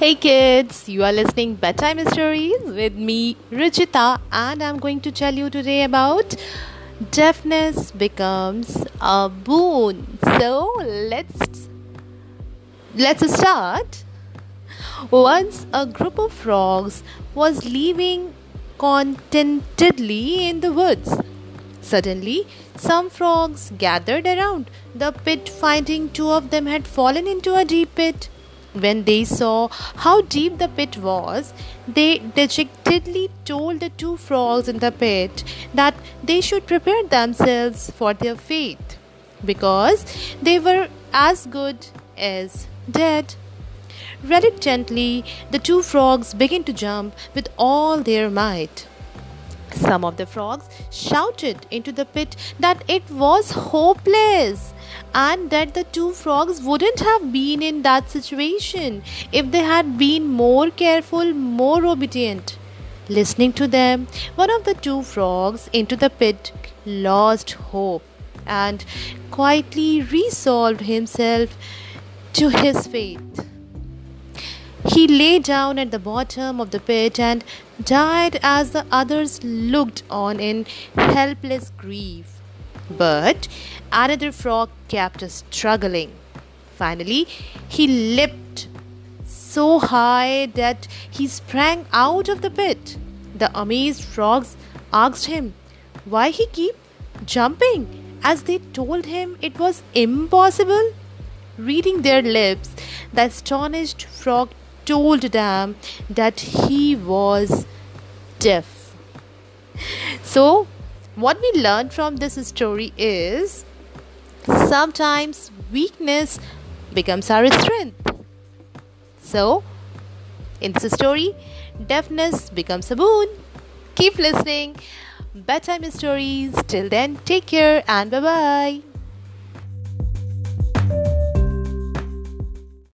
Hey kids, you are listening Bedtime Mysteries with me Richita, and I'm going to tell you today about deafness becomes a boon. So let's start. Once a group of frogs was living contentedly in the woods. Suddenly, some frogs gathered around the pit, finding two of them had fallen into a deep pit. When they saw how deep the pit was, they dejectedly told the two frogs in the pit that they should prepare themselves for their fate, because they were as good as dead. Reluctantly, the two frogs began to jump with all their might. Some of the frogs shouted into the pit that it was hopeless, and that the two frogs wouldn't have been in that situation if they had been more careful, more obedient. Listening to them, one of the two frogs into the pit lost hope and quietly resolved himself to his fate. He lay down at the bottom of the pit and died as the others looked on in helpless grief. But another frog kept struggling. Finally, he leapt so high that he sprang out of the pit. The amazed frogs asked him why he kept jumping, as they told him it was impossible. Reading their lips, the astonished frog told them that he was deaf. So, what we learned from this story is, sometimes weakness becomes our strength. So, in this story, deafness becomes a boon. Keep listening Bedtime Stories. Till then, take care and bye-bye.